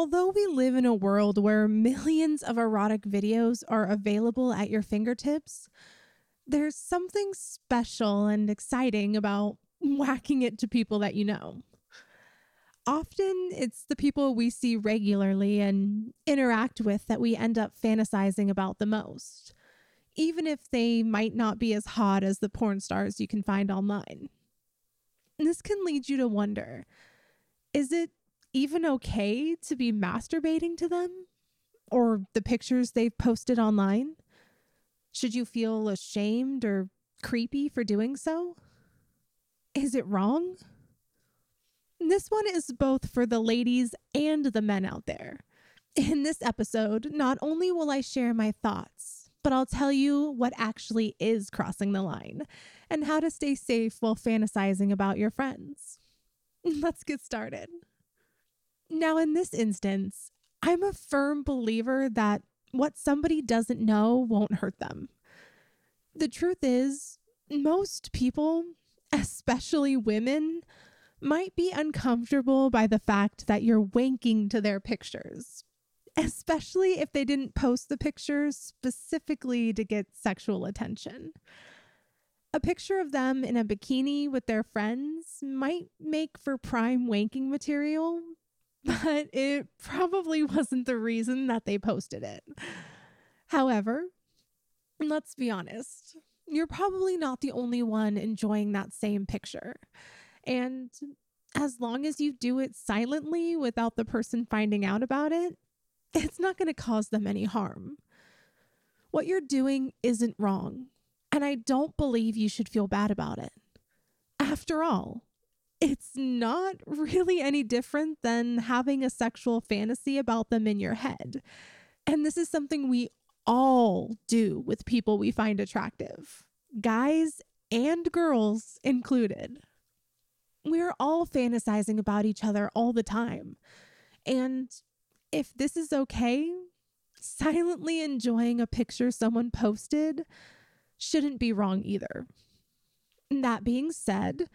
Although we live in a world where millions of erotic videos are available at your fingertips, there's something special and exciting about whacking it to people that you know. Often it's the people we see regularly and interact with that we end up fantasizing about the most, even if they might not be as hot as the porn stars you can find online. And this can lead you to wonder, is it even okay to be masturbating to them or the pictures they've posted online? Should you feel ashamed or creepy for doing so? Is it wrong? This one is both for the ladies and the men out there. In this episode, not only will I share my thoughts, but I'll tell you what actually is crossing the line and how to stay safe while fantasizing about your friends. Let's get started. Now, in this instance, I'm a firm believer that what somebody doesn't know won't hurt them. The truth is, most people, especially women, might be uncomfortable by the fact that you're winking to their pictures, especially if they didn't post the pictures specifically to get sexual attention. A picture of them in a bikini with their friends might make for prime wanking material, but it probably wasn't the reason that they posted it. However, let's be honest, you're probably not the only one enjoying that same picture. And as long as you do it silently without the person finding out about it, it's not going to cause them any harm. What you're doing isn't wrong, and I don't believe you should feel bad about it. After all, it's not really any different than having a sexual fantasy about them in your head. And this is something we all do with people we find attractive, guys and girls included. We're all fantasizing about each other all the time. And if this is okay, silently enjoying a picture someone posted shouldn't be wrong either. That being said,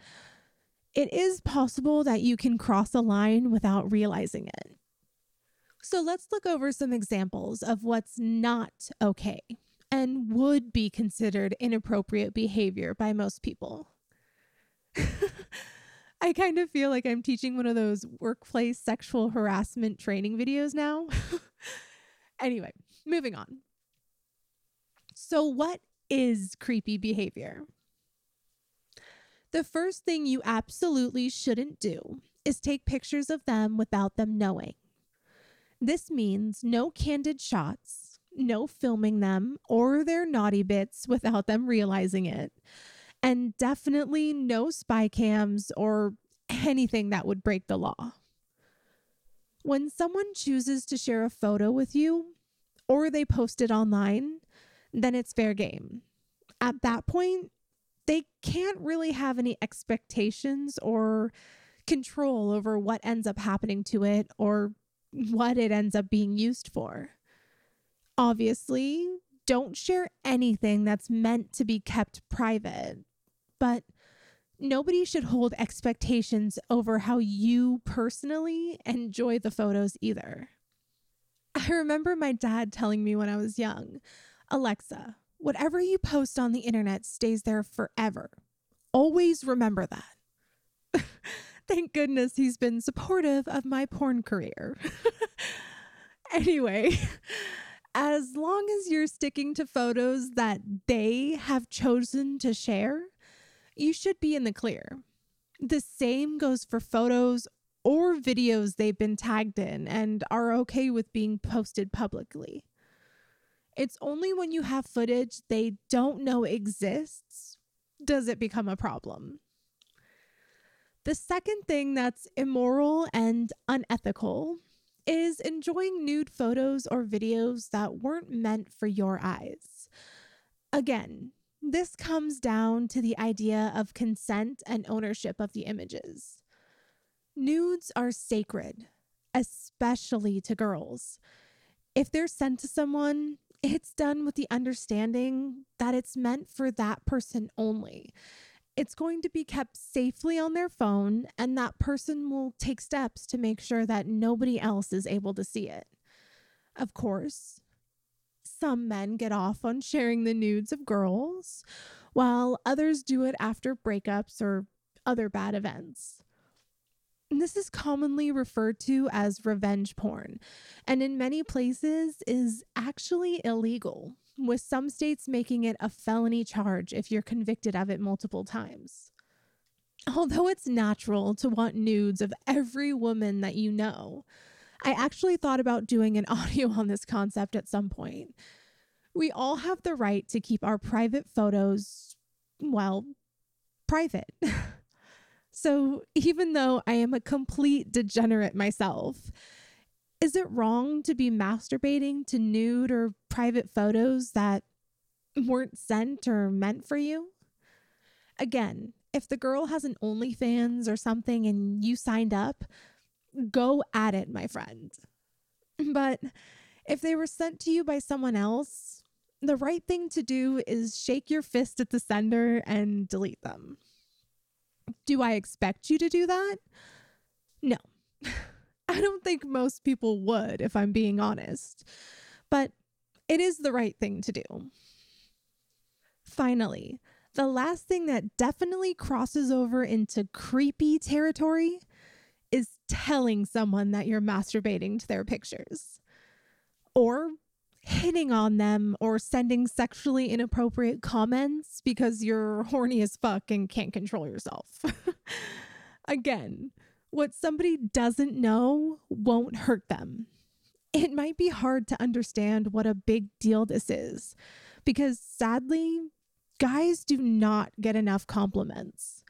it is possible that you can cross a line without realizing it. So let's look over some examples of what's not okay and would be considered inappropriate behavior by most people. I kind of feel like I'm teaching one of those workplace sexual harassment training videos now. Anyway, moving on. So what is creepy behavior? The first thing you absolutely shouldn't do is take pictures of them without them knowing. This means no candid shots, no filming them or their naughty bits without them realizing it, and definitely no spy cams or anything that would break the law. When someone chooses to share a photo with you or they post it online, then it's fair game. At that point, they can't really have any expectations or control over what ends up happening to it or what it ends up being used for. Obviously, don't share anything that's meant to be kept private, but nobody should hold expectations over how you personally enjoy the photos either. I remember my dad telling me when I was young, "Alexa, whatever you post on the internet stays there forever. Always remember that." Thank goodness he's been supportive of my porn career. Anyway, as long as you're sticking to photos that they have chosen to share, you should be in the clear. The same goes for photos or videos they've been tagged in and are okay with being posted publicly. It's only when you have footage they don't know exists does it become a problem. The second thing that's immoral and unethical is enjoying nude photos or videos that weren't meant for your eyes. Again, this comes down to the idea of consent and ownership of the images. Nudes are sacred, especially to girls. If they're sent to someone, it's done with the understanding that it's meant for that person only, it's going to be kept safely on their phone, and that person will take steps to make sure that nobody else is able to see it. Of course, some men get off on sharing the nudes of girls, while others do it after breakups or other bad events. And this is commonly referred to as revenge porn, and in many places is actually illegal, with some states making it a felony charge if you're convicted of it multiple times. Although it's natural to want nudes of every woman that you know, I actually thought about doing an audio on this concept at some point. We all have the right to keep our private photos, well, private. So even though I am a complete degenerate myself, is it wrong to be masturbating to nude or private photos that weren't sent or meant for you? Again, if the girl has an OnlyFans or something and you signed up, go at it, my friend. But if they were sent to you by someone else, the right thing to do is shake your fist at the sender and delete them. Do I expect you to do that? No. I don't think most people would, if I'm being honest. But it is the right thing to do. Finally, the last thing that definitely crosses over into creepy territory is telling someone that you're masturbating to their pictures, or hitting on them, or sending sexually inappropriate comments because you're horny as fuck and can't control yourself. Again, what somebody doesn't know won't hurt them. It might be hard to understand what a big deal this is, because sadly, guys do not get enough compliments.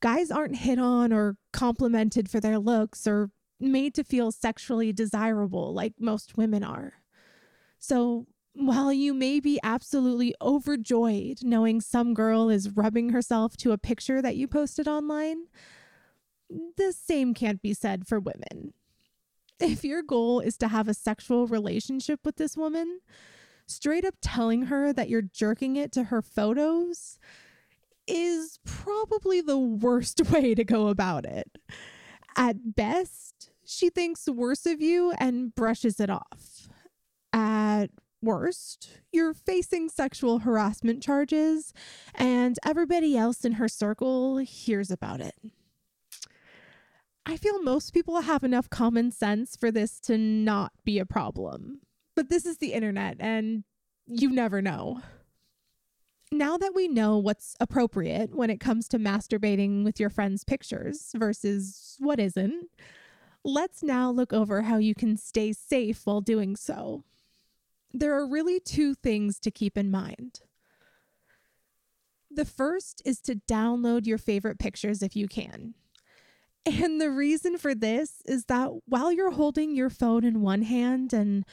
Guys aren't hit on or complimented for their looks or made to feel sexually desirable like most women are. So while you may be absolutely overjoyed knowing some girl is rubbing herself to a picture that you posted online, the same can't be said for women. If your goal is to have a sexual relationship with this woman, straight up telling her that you're jerking it to her photos is probably the worst way to go about it. At best, she thinks worse of you and brushes it off. At worst, you're facing sexual harassment charges, and everybody else in her circle hears about it. I feel most people have enough common sense for this to not be a problem, but this is the internet, and you never know. Now that we know what's appropriate when it comes to masturbating with your friend's pictures versus what isn't, let's now look over how you can stay safe while doing so. There are really two things to keep in mind. The first is to download your favorite pictures if you can. And the reason for this is that while you're holding your phone in one hand and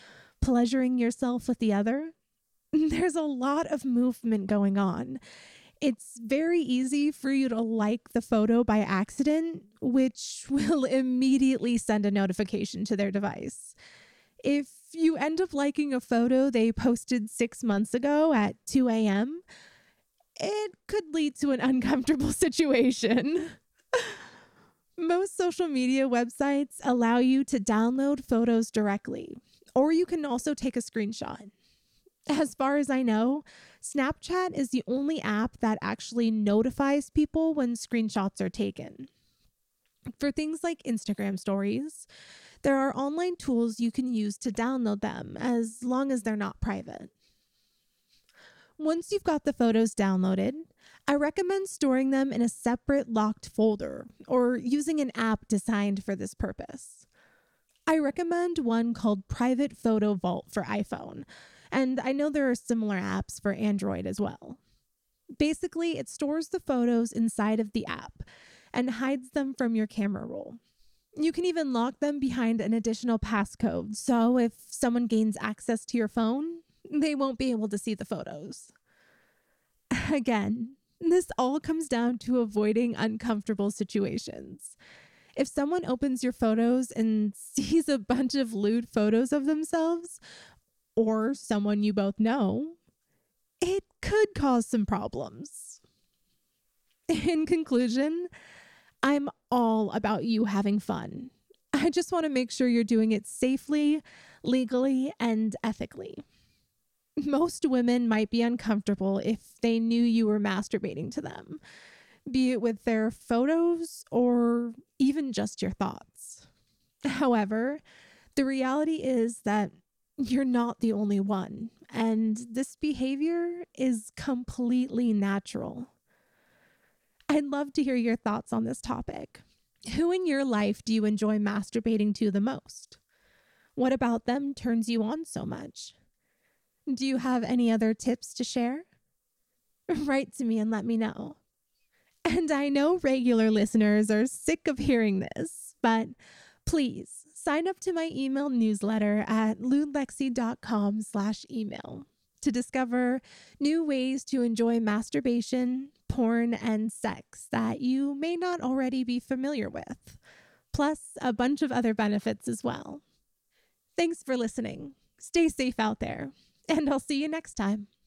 pleasuring yourself with the other, there's a lot of movement going on. It's very easy for you to like the photo by accident, which will immediately send a notification to their device. If you end up liking a photo they posted 6 months ago at 2 a.m., it could lead to an uncomfortable situation. Most social media websites allow you to download photos directly, or you can also take a screenshot. As far as I know, Snapchat is the only app that actually notifies people when screenshots are taken. For things like Instagram stories, there are online tools you can use to download them, as long as they're not private. Once you've got the photos downloaded, I recommend storing them in a separate locked folder or using an app designed for this purpose. I recommend one called Private Photo Vault for iPhone, and I know there are similar apps for Android as well. Basically, it stores the photos inside of the app and hides them from your camera roll. You can even lock them behind an additional passcode, so if someone gains access to your phone, they won't be able to see the photos. Again, this all comes down to avoiding uncomfortable situations. If someone opens your photos and sees a bunch of lewd photos of themselves, or someone you both know, it could cause some problems. In conclusion, I'm all about you having fun. I just want to make sure you're doing it safely, legally, and ethically. Most women might be uncomfortable if they knew you were masturbating to them, be it with their photos or even just your thoughts. However, the reality is that you're not the only one, and this behavior is completely natural. I'd love to hear your thoughts on this topic. Who in your life do you enjoy masturbating to the most? What about them turns you on so much? Do you have any other tips to share? Write to me and let me know. And I know regular listeners are sick of hearing this, but please sign up to my email newsletter at lulexi.com/email to discover new ways to enjoy masturbation, porn, and sex that you may not already be familiar with, plus a bunch of other benefits as well. Thanks for listening. Stay safe out there, and I'll see you next time.